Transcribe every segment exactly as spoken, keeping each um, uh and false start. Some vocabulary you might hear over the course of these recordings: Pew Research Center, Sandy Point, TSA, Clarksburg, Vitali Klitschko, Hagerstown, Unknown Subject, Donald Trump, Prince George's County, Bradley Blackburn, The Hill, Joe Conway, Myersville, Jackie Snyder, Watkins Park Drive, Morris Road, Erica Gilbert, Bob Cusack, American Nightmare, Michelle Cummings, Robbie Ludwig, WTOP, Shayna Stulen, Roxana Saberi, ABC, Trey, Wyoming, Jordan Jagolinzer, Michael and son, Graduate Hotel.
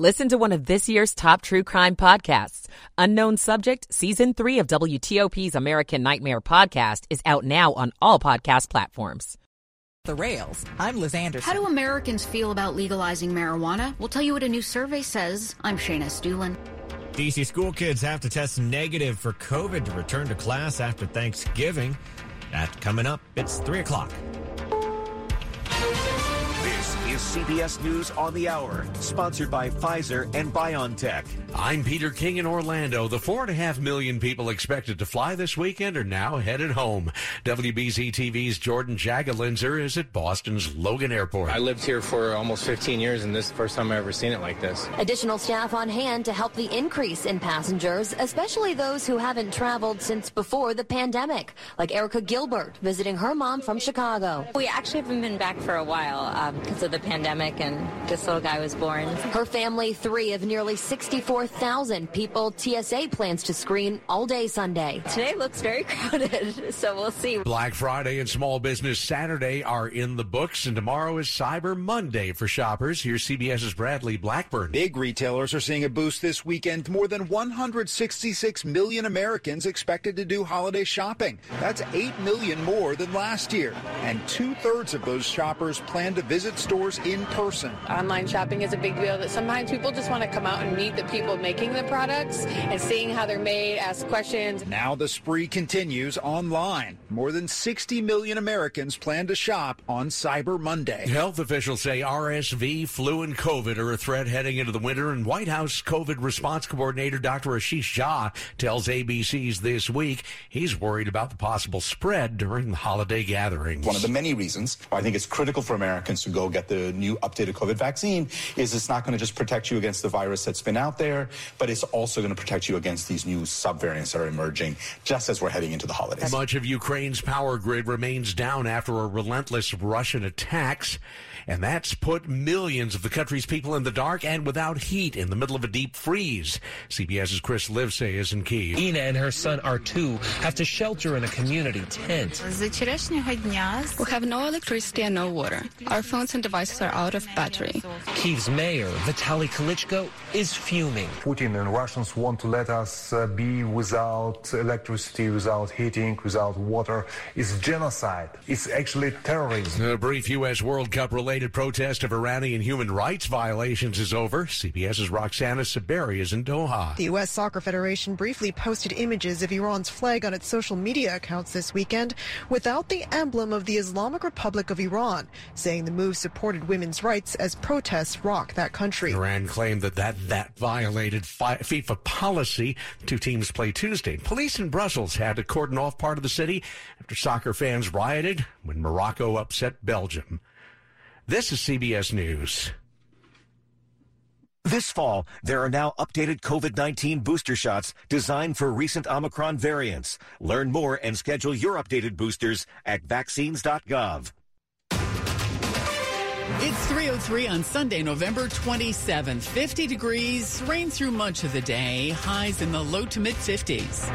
Listen to one of this year's top true crime podcasts. Unknown Subject, Season three of W T O P's American Nightmare podcast is out now on all podcast platforms. The Rails. I'm Liz Anderson. How do Americans feel about legalizing marijuana? We'll tell you what a new survey says. I'm Shayna Stulen. D C school kids have to test negative for COVID to return to class after Thanksgiving. That's coming up. It's three o'clock. This is C B S News on the Hour, sponsored by Pfizer and BioNTech. I'm Peter King in Orlando. The four and a half million people expected to fly this weekend are now headed home. W B Z T V's Jordan Jagolinzer is at Boston's Logan Airport. I lived here for almost fifteen years, and this is the first time I've ever seen it like this. Additional staff on hand to help the increase in passengers, especially those who haven't traveled since before the pandemic, like Erica Gilbert visiting her mom from Chicago. We actually haven't been back for a while um, because of the pandemic, and this little guy was born. Her family, three of nearly sixty-four thousand people T S A plans to screen all day Sunday. Today looks very crowded, so we'll see. Black Friday and Small Business Saturday are in the books, and tomorrow is Cyber Monday for shoppers. Here's CBS's Bradley Blackburn. Big retailers are seeing a boost this weekend. More than one hundred sixty-six million Americans expected to do holiday shopping. That's eight million more than last year, and two-thirds of those shoppers plan to visit stores in person. Online shopping is a big deal, that sometimes people just want to come out and meet the people making the products and seeing how they're made, ask questions. Now the spree continues online. More than sixty million Americans plan to shop on Cyber Monday. Health officials say R S V, flu, and COVID are a threat heading into the winter, and White House COVID response coordinator Doctor Ashish Jha tells A B C's This Week he's worried about the possible spread during the holiday gatherings. One of the many reasons I think it's critical for Americans to go get the new updated COVID vaccine is it's not going to just protect you against the virus that's been out there, but it's also going to protect you against these new subvariants that are emerging just as we're heading into the holidays. Much of Ukraine's power grid remains down after a relentless Russian attacks, and that's put millions of the country's people in the dark and without heat in the middle of a deep freeze. CBS's Chris Livesay is in Kyiv. Ina and her son Artu have to shelter in a community tent. We have no electricity and no water. Our phones and devices are out of battery. Kyiv's mayor, Vitali Klitschko, is fuming. Putin and Russians want to let us uh, be without electricity, without heating, without water. It's genocide. It's actually terrorism. A brief U S. World Cup-related protest of Iranian human rights violations is over. CBS's Roxana Saberi is in Doha. The U S. Soccer Federation briefly posted images of Iran's flag on its social media accounts this weekend without the emblem of the Islamic Republic of Iran, saying the move supported women's rights as protests rock that country. Iran claimed that that, that violated fi- FIFA policy. Two teams play Tuesday. Police in Brussels had to cordon off part of the city after soccer fans rioted when Morocco upset Belgium. This is C B S News. This fall, there are now updated COVID nineteen booster shots designed for recent Omicron variants. Learn more and schedule your updated boosters at vaccines dot gov. It's three oh three on Sunday, November twenty-seventh. fifty degrees, rain through much of the day, highs in the low to mid-fifties.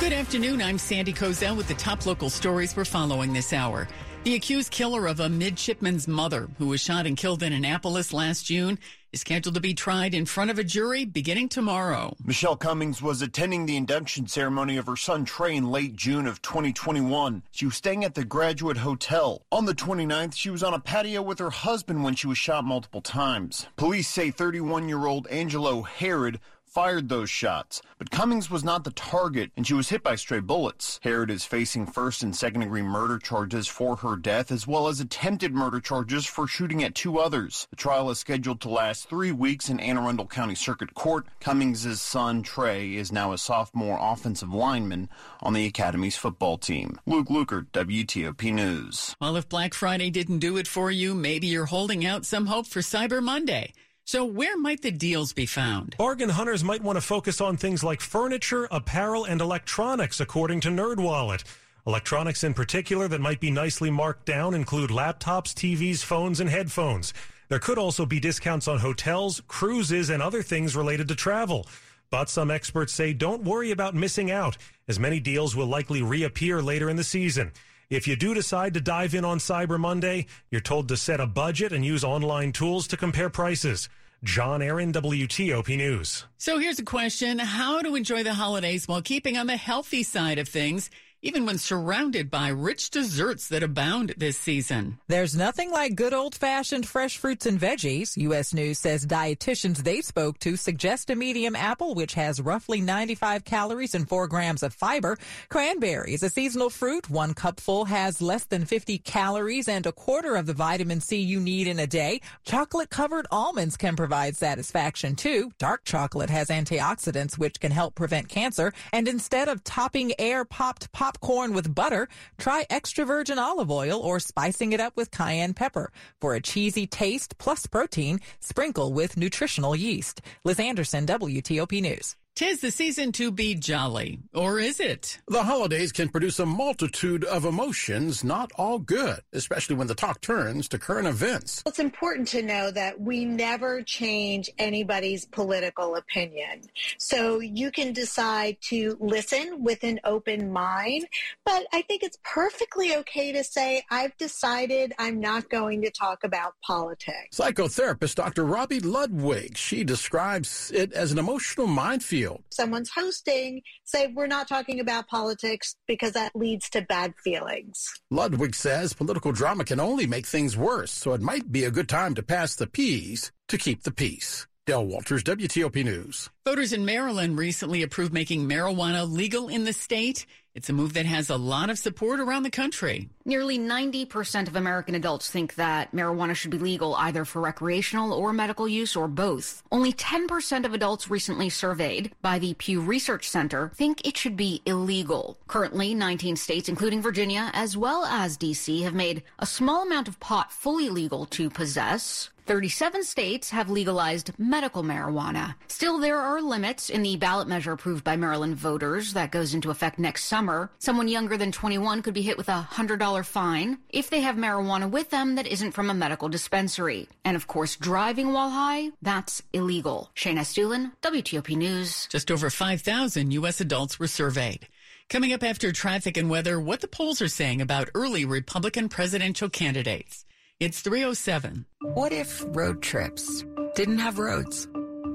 Good afternoon, I'm Sandy Kozel with the top local stories we're following this hour. The accused killer of a midshipman's mother, who was shot and killed in Annapolis last June, is scheduled to be tried in front of a jury beginning tomorrow. Michelle Cummings was attending the induction ceremony of her son Trey in late June of twenty twenty-one. She was staying at the Graduate Hotel. On the twenty-ninth, she was on a patio with her husband when she was shot multiple times. Police say thirty-one-year-old Angelo Herod fired those shots, but Cummings was not the target, and she was hit by stray bullets. Herod is facing first and second degree murder charges for her death, as well as attempted murder charges for shooting at two others. The trial is scheduled to last three weeks in Anne Arundel County Circuit Court. Cummings' son, Trey, is now a sophomore offensive lineman on the Academy's football team. Luke Luker, W T O P News. Well, if Black Friday didn't do it for you, maybe you're holding out some hope for Cyber Monday. So where might the deals be found? Bargain hunters might want to focus on things like furniture, apparel, and electronics, according to NerdWallet. Electronics in particular that might be nicely marked down include laptops, T Vs, phones, and headphones. There could also be discounts on hotels, cruises, and other things related to travel. But some experts say don't worry about missing out, as many deals will likely reappear later in the season. If you do decide to dive in on Cyber Monday, you're told to set a budget and use online tools to compare prices. John Aaron, W T O P News. So here's a question. How to enjoy the holidays while keeping on the healthy side of things, even when surrounded by rich desserts that abound this season. There's nothing like good old-fashioned fresh fruits and veggies. U S News says dietitians they spoke to suggest a medium apple, which has roughly ninety-five calories and four grams of fiber. Cranberries, a seasonal fruit, one cupful has less than fifty calories and a quarter of the vitamin C you need in a day. Chocolate-covered almonds can provide satisfaction, too. Dark chocolate has antioxidants, which can help prevent cancer. And instead of topping air-popped pop, Popcorn with butter, try extra virgin olive oil or spicing it up with cayenne pepper. For a cheesy taste plus protein, sprinkle with nutritional yeast. Liz Anderson, W T O P News. Tis the season to be jolly, or is it? The holidays can produce a multitude of emotions, not all good, especially when the talk turns to current events. It's important to know that we never change anybody's political opinion. So you can decide to listen with an open mind, but I think it's perfectly okay to say, I've decided I'm not going to talk about politics. Psychotherapist Doctor Robbie Ludwig, she describes it as an emotional minefield. Someone's hosting, say we're not talking about politics because that leads to bad feelings. Ludwig says political drama can only make things worse, so it might be a good time to pass the peas to keep the peace. Del Walters, W T O P News. Voters in Maryland recently approved making marijuana legal in the state. It's a move that has a lot of support around the country. Nearly ninety percent of American adults think that marijuana should be legal either for recreational or medical use or both. Only ten percent of adults recently surveyed by the Pew Research Center think it should be illegal. Currently, nineteen states, including Virginia, as well as D C, have made a small amount of pot fully legal to possess. thirty-seven states have legalized medical marijuana. Still, there are limits in the ballot measure approved by Maryland voters that goes into effect next summer. Someone younger than twenty-one could be hit with a one hundred dollars fine if they have marijuana with them that isn't from a medical dispensary. And, of course, driving while high, that's illegal. Shayna Stulen, W T O P News. Just over five thousand U S adults were surveyed. Coming up after traffic and weather, what the polls are saying about early Republican presidential candidates. It's three oh seven. What if road trips didn't have roads?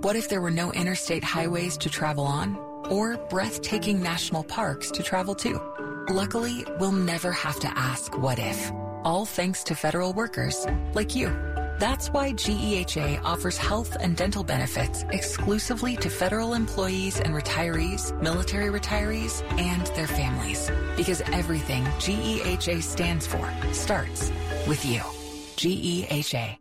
What if there were no interstate highways to travel on or breathtaking national parks to travel to? Luckily, we'll never have to ask what if, all thanks to federal workers like you. That's why G E H A offers health and dental benefits exclusively to federal employees and retirees, military retirees, and their families. Because everything G E H A stands for starts with you. G E H A.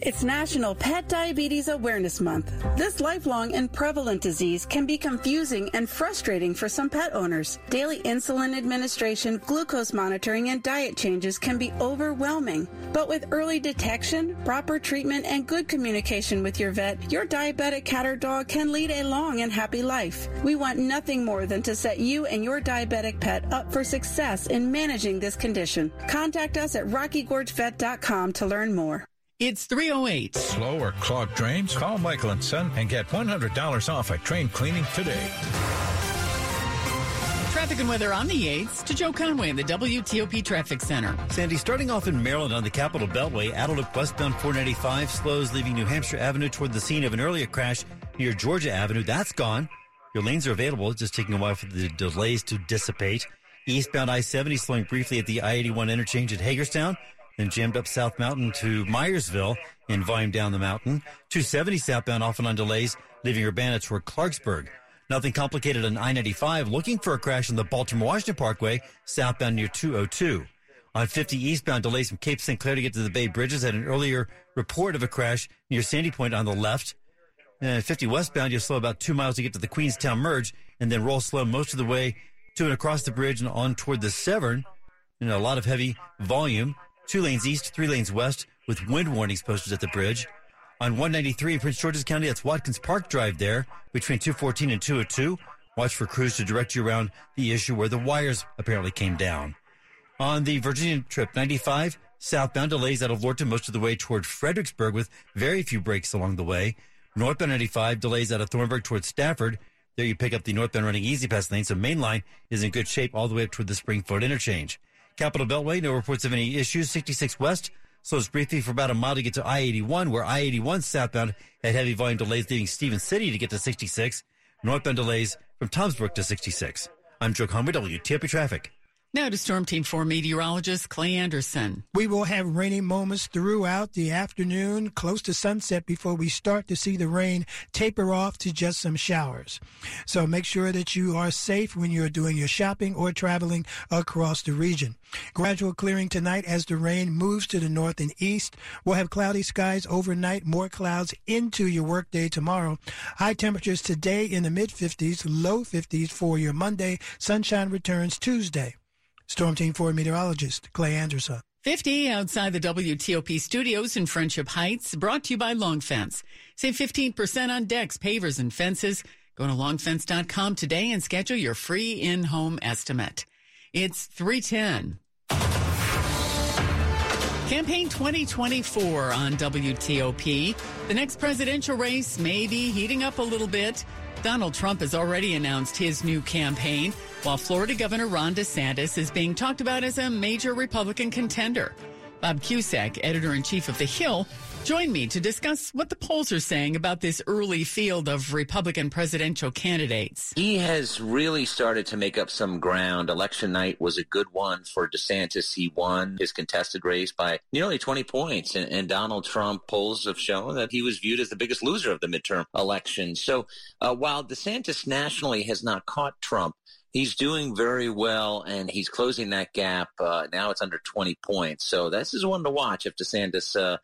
It's National Pet Diabetes Awareness Month. This lifelong and prevalent disease can be confusing and frustrating for some pet owners. Daily insulin administration, glucose monitoring, and diet changes can be overwhelming. But with early detection, proper treatment, and good communication with your vet, your diabetic cat or dog can lead a long and happy life. We want nothing more than to set you and your diabetic pet up for success in managing this condition. Contact us at rocky gorge vet dot com to learn more. It's three oh eight. Slow or clogged drains? Call Michael and Son and get one hundred dollars off a drain cleaning today. Traffic and weather on the eighth to Joe Conway in the W T O P Traffic Center. Sandy, starting off in Maryland on the Capitol Beltway, Adelaide westbound four ninety-five slows, leaving New Hampshire Avenue toward the scene of an earlier crash near Georgia Avenue. That's gone. Your lanes are available. It's just taking a while for the delays to dissipate. Eastbound I seventy slowing briefly at the I eighty-one interchange at Hagerstown. Then jammed up South Mountain to Myersville and volume down the mountain. two seventy southbound off and on delays, leaving Urbana toward Clarksburg. Nothing complicated on I ninety-five, looking for a crash on the Baltimore-Washington Parkway, southbound near two oh two. On fifty eastbound, delays from Cape Saint Clair to get to the Bay Bridges at an earlier report of a crash near Sandy Point on the left. And fifty westbound, you'll slow about two miles to get to the Queenstown merge and then roll slow most of the way to and across the bridge and on toward the Severn. And a lot of heavy volume. Two lanes east, three lanes west, with wind warnings posted at the bridge. On one ninety-three in Prince George's County, that's Watkins Park Drive there, between two fourteen and two oh two. Watch for crews to direct you around the issue where the wires apparently came down. On the Virginia trip, ninety-five, southbound delays out of Lorton most of the way toward Fredericksburg with very few breaks along the way. Northbound ninety-five, delays out of Thornburg toward Stafford. There you pick up the northbound running easy pass lane, so Mainline is in good shape all the way up toward the Springfield interchange. Capitol Beltway, no reports of any issues. sixty-six West slows briefly for about a mile to get to I eighty-one, where I eighty-one southbound had heavy volume delays leaving Stephen City to get to sixty-six. Northbound delays from Tomsbrook to sixty-six. I'm Joe Conway, W T O P Traffic. Now to Storm Team four meteorologist Clay Anderson. We will have rainy moments throughout the afternoon, close to sunset, before we start to see the rain taper off to just some showers. So make sure that you are safe when you're doing your shopping or traveling across the region. Gradual clearing tonight as the rain moves to the north and east. We'll have cloudy skies overnight, more clouds into your workday tomorrow. High temperatures today in the mid-fifties, low fifties for your Monday. Sunshine returns Tuesday. Storm Team four meteorologist Clay Anderson. fifty outside the W T O P studios in Friendship Heights, brought to you by Long Fence. Save fifteen percent on decks, pavers, and fences. Go to long fence dot com today and schedule your free in-home estimate. It's three ten. Campaign twenty twenty-four on W T O P. The next presidential race may be heating up a little bit. Donald Trump has already announced his new campaign, while Florida Governor Ron DeSantis is being talked about as a major Republican contender. Bob Cusack, editor-in-chief of The Hill, joined me to discuss what the polls are saying about this early field of Republican presidential candidates. He has really started to make up some ground. Election night was a good one for DeSantis. He won his contested race by nearly twenty points, and, and Donald Trump polls have shown that he was viewed as the biggest loser of the midterm election. So uh, while DeSantis nationally has not caught Trump, he's doing very well, and he's closing that gap. Uh, now it's under twenty points. So this is one to watch if DeSantis uh,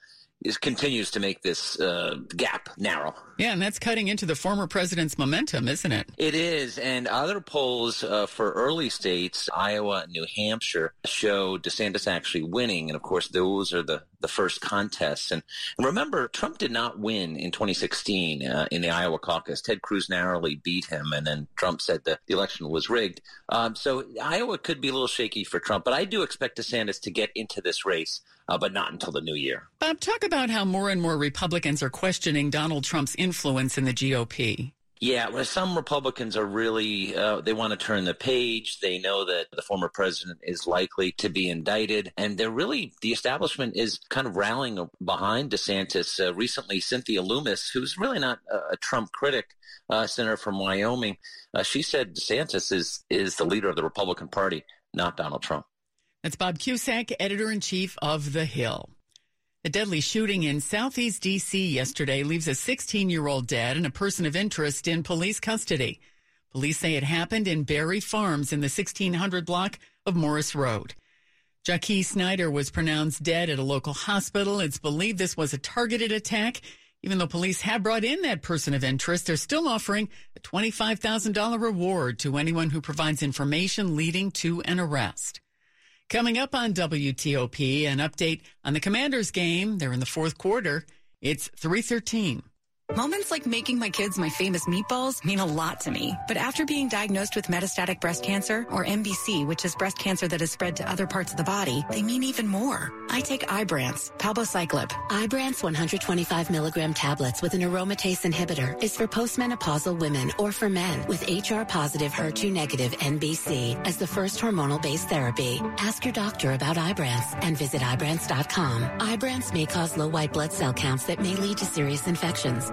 is, continues to make this uh, gap narrow. Yeah, and that's cutting into the former president's momentum, isn't it? It is, and other polls uh, for early states, Iowa and New Hampshire, show DeSantis actually winning, and of course those are the, the first contests. And, and remember, Trump did not win in twenty sixteen uh, in the Iowa caucus. Ted Cruz narrowly beat him, and then Trump said that the election was rigged. Um, so Iowa could be a little shaky for Trump, but I do expect DeSantis to get into this race, uh, but not until the new year. Bob, talk about how more and more Republicans are questioning Donald Trump's influence in the G O P. Yeah, well, some Republicans are really, uh, they want to turn the page. They know that the former president is likely to be indicted. And they're really, the establishment is kind of rallying behind DeSantis. Uh, recently, Cynthia Lummis, who's really not a, a Trump critic, uh, senator from Wyoming, uh, she said DeSantis is, is the leader of the Republican Party, not Donald Trump. That's Bob Cusack, editor-in-chief of The Hill. The deadly shooting in Southeast D C yesterday leaves a sixteen-year-old dead and a person of interest in police custody. Police say it happened in Berry Farms in the sixteen hundred block of Morris Road. Jackie Snyder was pronounced dead at a local hospital. It's believed this was a targeted attack. Even though police have brought in that person of interest, they're still offering a twenty-five thousand dollars reward to anyone who provides information leading to an arrest. Coming up on W T O P, an update on the Commanders game. They're in the fourth quarter. It's three thirteen. Moments like making my kids my famous meatballs mean a lot to me. But after being diagnosed with metastatic breast cancer, or M B C, which is breast cancer that has spread to other parts of the body, they mean even more. I take Ibrance, palbociclib. Ibrance one hundred twenty-five milligram tablets with an aromatase inhibitor is for postmenopausal women or for men with H R positive, H E R two negative M B C as the first hormonal-based therapy. Ask your doctor about Ibrance and visit Ibrance dot com. Ibrance may cause low white blood cell counts that may lead to serious infections.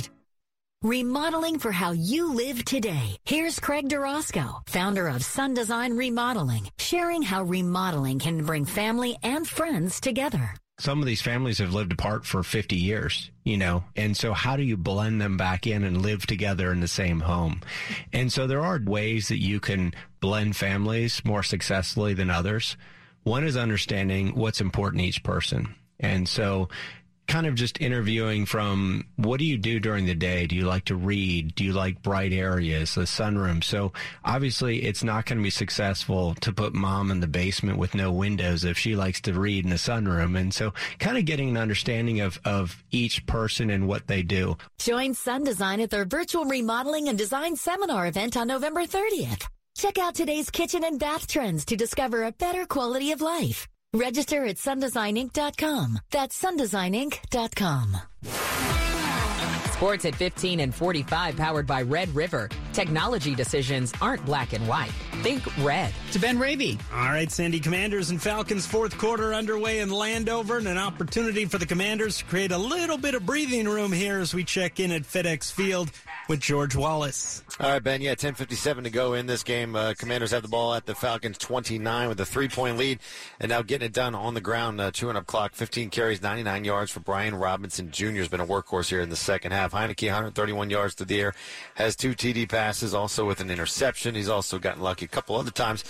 Remodeling for how you live today. Here's Craig Durasco, founder of Sun Design Remodeling, sharing how remodeling can bring family and friends together. Some of these families have lived apart for fifty years, you know, and so how do you blend them back in and live together in the same home? And so there are ways that you can blend families more successfully than others. One is understanding what's important to each person. And so kind of just interviewing from, what do you do during the day? Do you like to read? Do you like bright areas, the sunroom? So obviously it's not going to be successful to put mom in the basement with no windows if she likes to read in the sunroom. And so kind of getting an understanding of, of each person and what they do. Join Sun Design at their virtual remodeling and design seminar event on November thirtieth. Check out today's kitchen and bath trends to discover a better quality of life. Register at sun design inc dot com. That's sun design inc dot com. Sports at fifteen and forty-five, powered by Red River. Technology decisions aren't black and white. Think red. To Ben Raby. All right, Sandy. Commanders and Falcons fourth quarter underway in Landover, and an opportunity for the Commanders to create a little bit of breathing room here as we check in at FedEx Field with George Wallace. All right, Ben. Yeah, ten fifty-seven to go in this game. Uh, Commanders have the ball at the Falcons twenty-nine with a three-point lead, and now getting it done on the ground, uh, chewing up clock. fifteen carries, ninety-nine yards for Brian Robinson Junior has been a workhorse here in the second half. Heinicke, one hundred thirty-one yards through the air, has two T D passes, also with an interception. He's also gotten lucky a couple other times,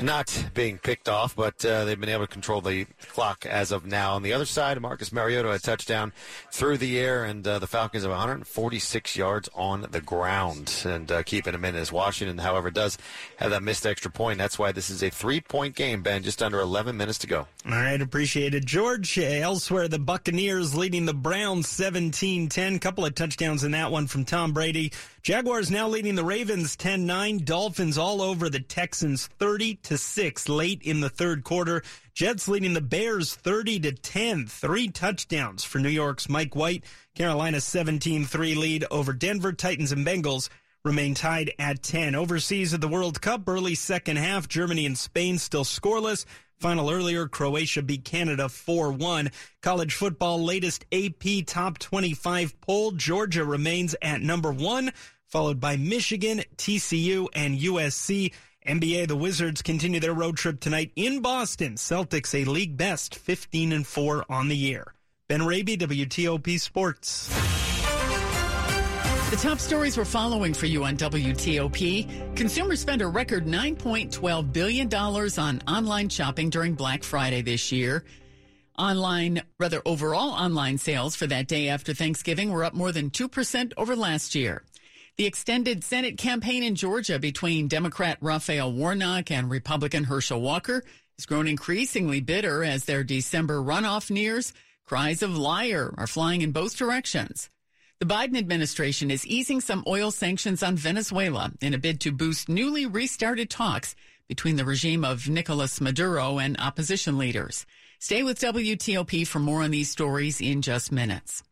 not being picked off, but uh, they've been able to control the clock as of now. On the other side, Marcus Mariota, a touchdown through the air, and uh, the Falcons have one hundred forty-six yards on the ground. And uh, keeping them in as Washington, however, does have that missed extra point. That's why this is a three-point game, Ben, just under eleven minutes to go. All right, appreciate it, George. Elsewhere, the Buccaneers leading the Browns seventeen ten. Couple of touchdowns in that one from Tom Brady. Jaguars now leading the Ravens ten nine. Dolphins all over the Texans thirty to six late in the third quarter. Jets leading the Bears thirty to ten. Three touchdowns for New York's Mike White. Carolina seventeen three lead over Denver. Titans and Bengals remain tied at ten. Overseas at the World Cup, early second half, Germany and Spain still scoreless. Final earlier, Croatia beat Canada four one. College football, latest A P top twenty-five poll. Georgia remains at number one, followed by Michigan, T C U, and U S C. N B A, the Wizards continue their road trip tonight in Boston. Celtics, a league best, fifteen and four on the year. Ben Raby, W T O P Sports. The top stories we're following for you on W T O P. Consumers spent a record nine point one two billion dollars on online shopping during Black Friday this year. Online, rather overall online sales for that day after Thanksgiving were up more than two percent over last year. The extended Senate campaign in Georgia between Democrat Raphael Warnock and Republican Herschel Walker has grown increasingly bitter as their December runoff nears. Cries of liar are flying in both directions. The Biden administration is easing some oil sanctions on Venezuela in a bid to boost newly restarted talks between the regime of Nicolas Maduro and opposition leaders. Stay with W T O P for more on these stories in just minutes.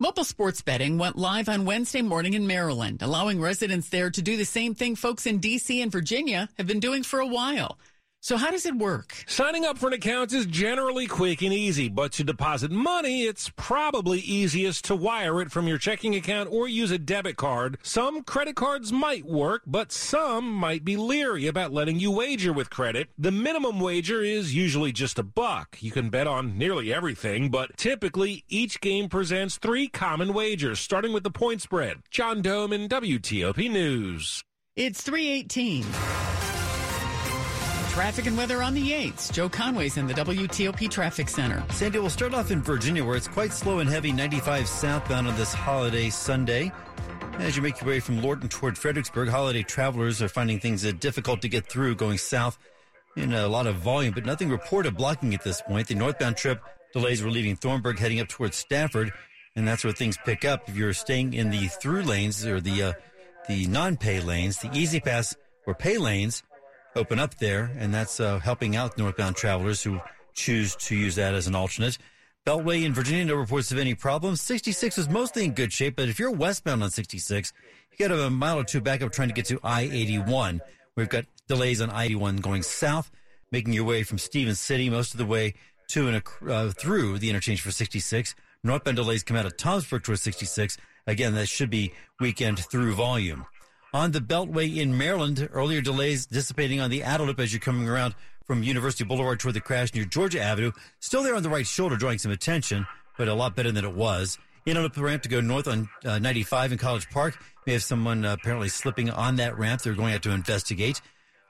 Mobile sports betting went live on Wednesday morning in Maryland, allowing residents there to do the same thing folks in D C and Virginia have been doing for a while. So how does it work? Signing up for an account is generally quick and easy, but to deposit money, it's probably easiest to wire it from your checking account or use a debit card. Some credit cards might work, but some might be leery about letting you wager with credit. The minimum wager is usually just a buck. You can bet on nearly everything, but typically each game presents three common wagers, starting with the point spread. John Doman, W T O P News. It's three eighteen. Traffic and weather on the eights. Joe Conway's in the W T O P Traffic Center. Sandy, we'll start off in Virginia, where it's quite slow and heavy, ninety-five southbound on this holiday Sunday. As you make your way from Lorton toward Fredericksburg, holiday travelers are finding things uh, difficult to get through going south in a lot of volume, but nothing reported blocking at this point. The northbound trip delays were leaving Thornburg, heading up towards Stafford, and that's where things pick up. If you're staying in the through lanes or the, uh, the non-pay lanes, the easy pass or pay lanes open up there, and that's uh, helping out northbound travelers who choose to use that as an alternate. Beltway in Virginia, no reports of any problems. sixty-six is mostly in good shape, but if you're westbound on sixty-six, you got a mile or two back up trying to get to I eighty-one. We've got delays on I eighty-one going south, making your way from Stephen City most of the way to and uh, through the interchange for sixty-six. Northbound delays come out of Thomasburg towards sixty-six. Again, that should be weekend through volume. On the Beltway in Maryland, earlier delays dissipating on the Adelip as you're coming around from University Boulevard toward the crash near Georgia Avenue. Still there on the right shoulder, drawing some attention, but a lot better than it was. In on up the ramp to go north on uh, ninety-five in College Park. We have someone uh, apparently slipping on that ramp. They're going out to investigate.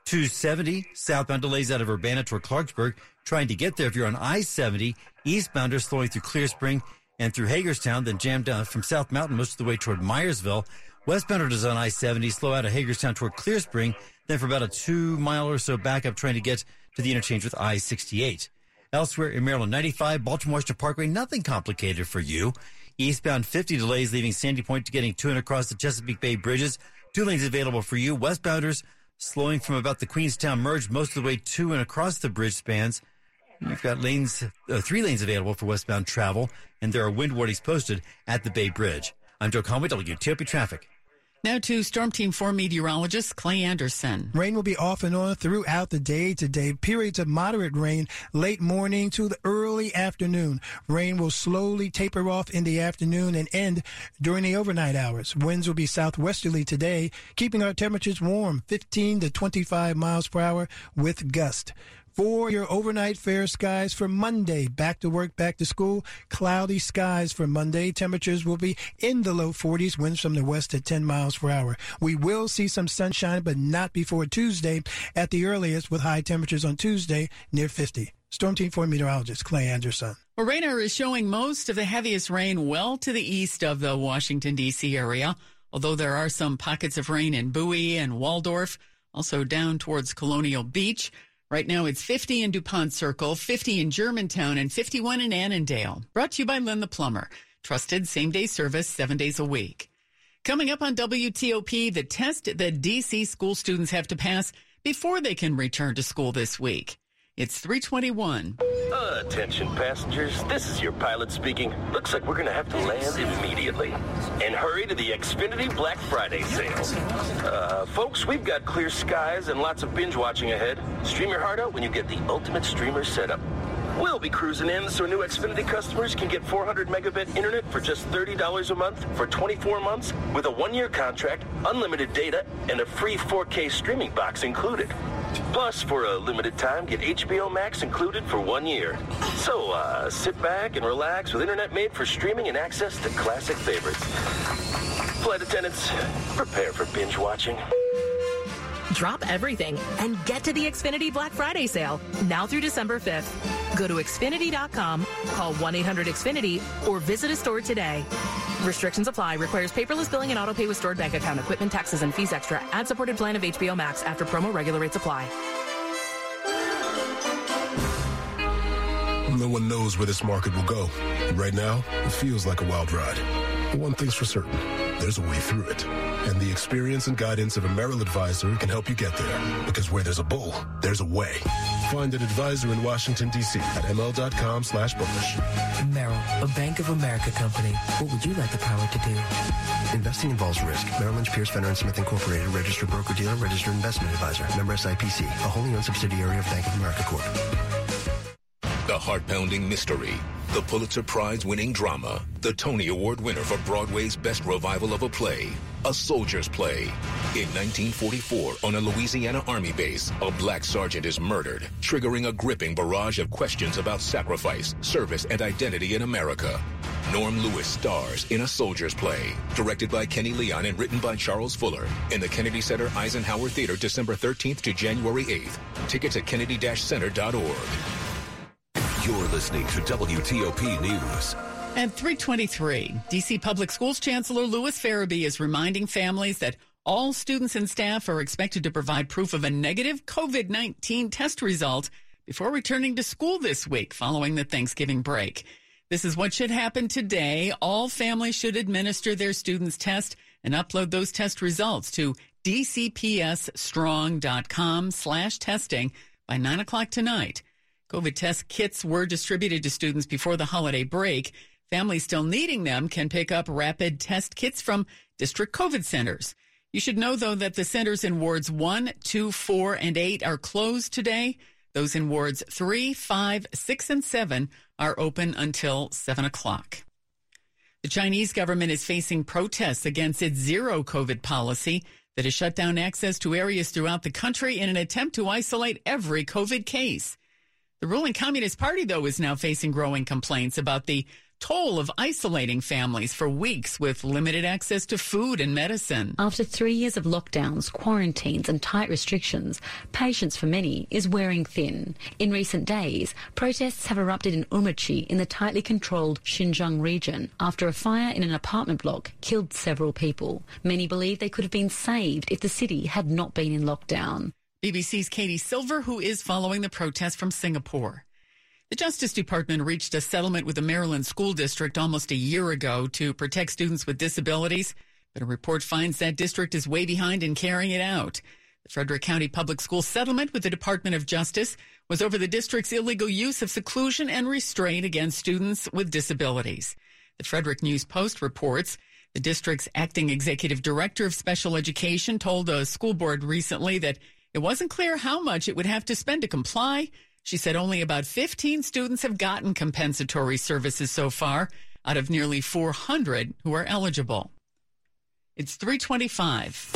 two seventy, southbound delays out of Urbana toward Clarksburg. Trying to get there if you're on I seventy. Eastbounders slowing through Clear Spring and through Hagerstown, then jammed down from South Mountain most of the way toward Myersville. Westbounders on I seventy slow out of Hagerstown toward Clear Spring, then for about a two-mile or so back up trying to get to the interchange with I sixty-eight. Elsewhere in Maryland, ninety-five, Baltimore-Washington Parkway, nothing complicated for you. Eastbound fifty delays leaving Sandy Point to getting to and across the Chesapeake Bay bridges. Two lanes available for you. Westbounders slowing from about the Queenstown merge most of the way to and across the bridge spans. You've got lanes, uh, three lanes available for westbound travel, and there are wind warnings posted at the Bay Bridge. I'm Joe Conway, W T O P Traffic. Now to Storm Team four meteorologist Clay Anderson. Rain will be off and on throughout the day today. Periods of moderate rain late morning to the early afternoon. Rain will slowly taper off in the afternoon and end during the overnight hours. Winds will be southwesterly today, keeping our temperatures warm, fifteen to twenty-five miles per hour with gusts. For your overnight fair skies for Monday, back to work, back to school, cloudy skies for Monday. Temperatures will be in the low forties, winds from the west at ten miles per hour. We will see some sunshine, but not before Tuesday at the earliest, with high temperatures on Tuesday near fifty. Storm Team four meteorologist Clay Anderson. Well, radar is showing most of the heaviest rain well to the east of the Washington, D C area, although there are some pockets of rain in Bowie and Waldorf, also down towards Colonial Beach. Right now, it's fifty in DuPont Circle, fifty in Germantown, and fifty-one in Annandale. Brought to you by Lynn the Plumber. Trusted same-day service, seven days a week. Coming up on W T O P, the test that D C school students have to pass before they can return to school this week. It's three twenty-one. Attention, passengers. This is your pilot speaking. Looks like we're going to have to land immediately. And hurry to the Xfinity Black Friday sale. Uh, folks, we've got clear skies and lots of binge watching ahead. Stream your heart out when you get the ultimate streamer setup. We'll be cruising in so new Xfinity customers can get four hundred megabit internet for just thirty dollars a month for twenty-four months with a one-year contract, unlimited data, and a free four K streaming box included. Plus, for a limited time, get H B O Max included for one year. So, uh, sit back and relax with internet made for streaming and access to classic favorites. Flight attendants, prepare for binge watching. Drop everything and get to the Xfinity Black Friday sale now through December fifth. Go to Xfinity dot com, call one eight hundred Xfinity, or visit a store today. Restrictions apply. Requires paperless billing and auto pay with stored bank account. Equipment taxes and fees extra. Ad supported plan of H B O Max after promo regular rates apply. No one knows where this market will go. Right now, it feels like a wild ride. But one thing's for certain. There's a way through it. And the experience and guidance of a Merrill advisor can help you get there. Because where there's a bull, there's a way. Find an advisor in Washington, D C at ml.com slash bullish. Merrill, a Bank of America company. What would you like the power to do? Investing involves risk. Merrill Lynch, Pierce, Fenner and Smith Incorporated. Registered broker-dealer, registered investment advisor. Member S I P C, a wholly owned subsidiary of Bank of America Corp. The heart-pounding mystery, the Pulitzer Prize-winning drama, the Tony Award winner for Broadway's best revival of a play, A Soldier's Play. In nineteen forty-four, on a Louisiana Army base, a black sergeant is murdered, triggering a gripping barrage of questions about sacrifice, service, and identity in America. Norm Lewis stars in A Soldier's Play, directed by Kenny Leon and written by Charles Fuller, in the Kennedy Center Eisenhower Theater, December thirteenth to January eighth. Tickets at kennedy dash center dot org. You're listening to W T O P News. At three twenty-three, D C Public Schools Chancellor Louis Farabee is reminding families that all students and staff are expected to provide proof of a negative COVID nineteen test result before returning to school this week following the Thanksgiving break. This is what should happen today. All families should administer their students' test and upload those test results to dcpsstrong.com slash testing by nine o'clock tonight. COVID test kits were distributed to students before the holiday break. Families still needing them can pick up rapid test kits from district COVID centers. You should know, though, that the centers in wards one, two, four, and eight are closed today. Those in wards three, five, six, and seven are open until seven o'clock. The Chinese government is facing protests against its zero COVID policy that has shut down access to areas throughout the country in an attempt to isolate every COVID case. The ruling Communist Party, though, is now facing growing complaints about the toll of isolating families for weeks with limited access to food and medicine. After three years of lockdowns, quarantines and tight restrictions, patience for many is wearing thin. In recent days, protests have erupted in Urumqi in the tightly controlled Xinjiang region after a fire in an apartment block killed several people. Many believe they could have been saved if the city had not been in lockdown. B B C's Katie Silver, who is following the protests from Singapore. The Justice Department reached a settlement with the Maryland School District almost a year ago to protect students with disabilities, but a report finds that district is way behind in carrying it out. The Frederick County Public School settlement with the Department of Justice was over the district's illegal use of seclusion and restraint against students with disabilities. The Frederick News Post reports the district's acting executive director of special education told a school board recently that it wasn't clear how much it would have to spend to comply. She said only about fifteen students have gotten compensatory services so far out of nearly four hundred who are eligible. It's three twenty-five.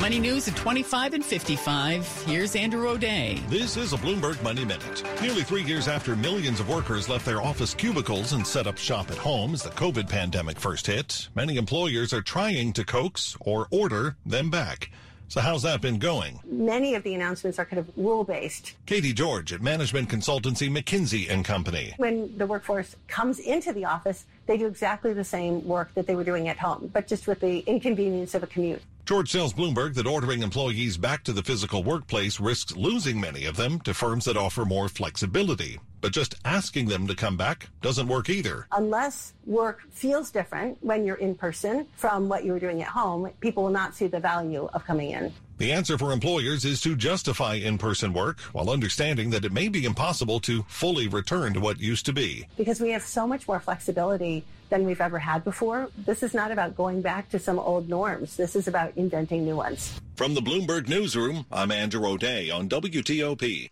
Money news at twenty-five and fifty-five. Here's Andrew O'Day. This is a Bloomberg Money Minute. Nearly three years after millions of workers left their office cubicles and set up shop at home as the COVID pandemic first hit, many employers are trying to coax or order them back. So how's that been going? Many of the announcements are kind of rule-based. Katie George at management consultancy McKinsey and Company. When the workforce comes into the office, they do exactly the same work that they were doing at home, but just with the inconvenience of a commute. George tells Bloomberg that ordering employees back to the physical workplace risks losing many of them to firms that offer more flexibility. But just asking them to come back doesn't work either. Unless work feels different when you're in person from what you were doing at home, people will not see the value of coming in. The answer for employers is to justify in-person work while understanding that it may be impossible to fully return to what used to be. Because we have so much more flexibility than we've ever had before. This is not about going back to some old norms. This is about inventing new ones. From the Bloomberg Newsroom, I'm Andrew O'Day on W T O P.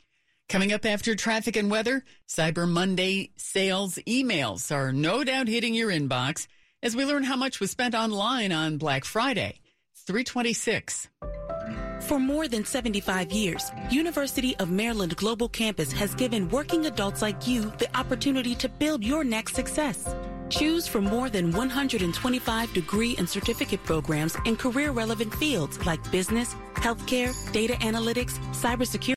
Coming up after traffic and weather, Cyber Monday sales emails are no doubt hitting your inbox as we learn how much was spent online on Black Friday. three twenty-six. For more than seventy-five years, University of Maryland Global Campus has given working adults like you the opportunity to build your next success. Choose from more than one hundred twenty-five degree and certificate programs in career-relevant fields like business, healthcare, data analytics, cybersecurity,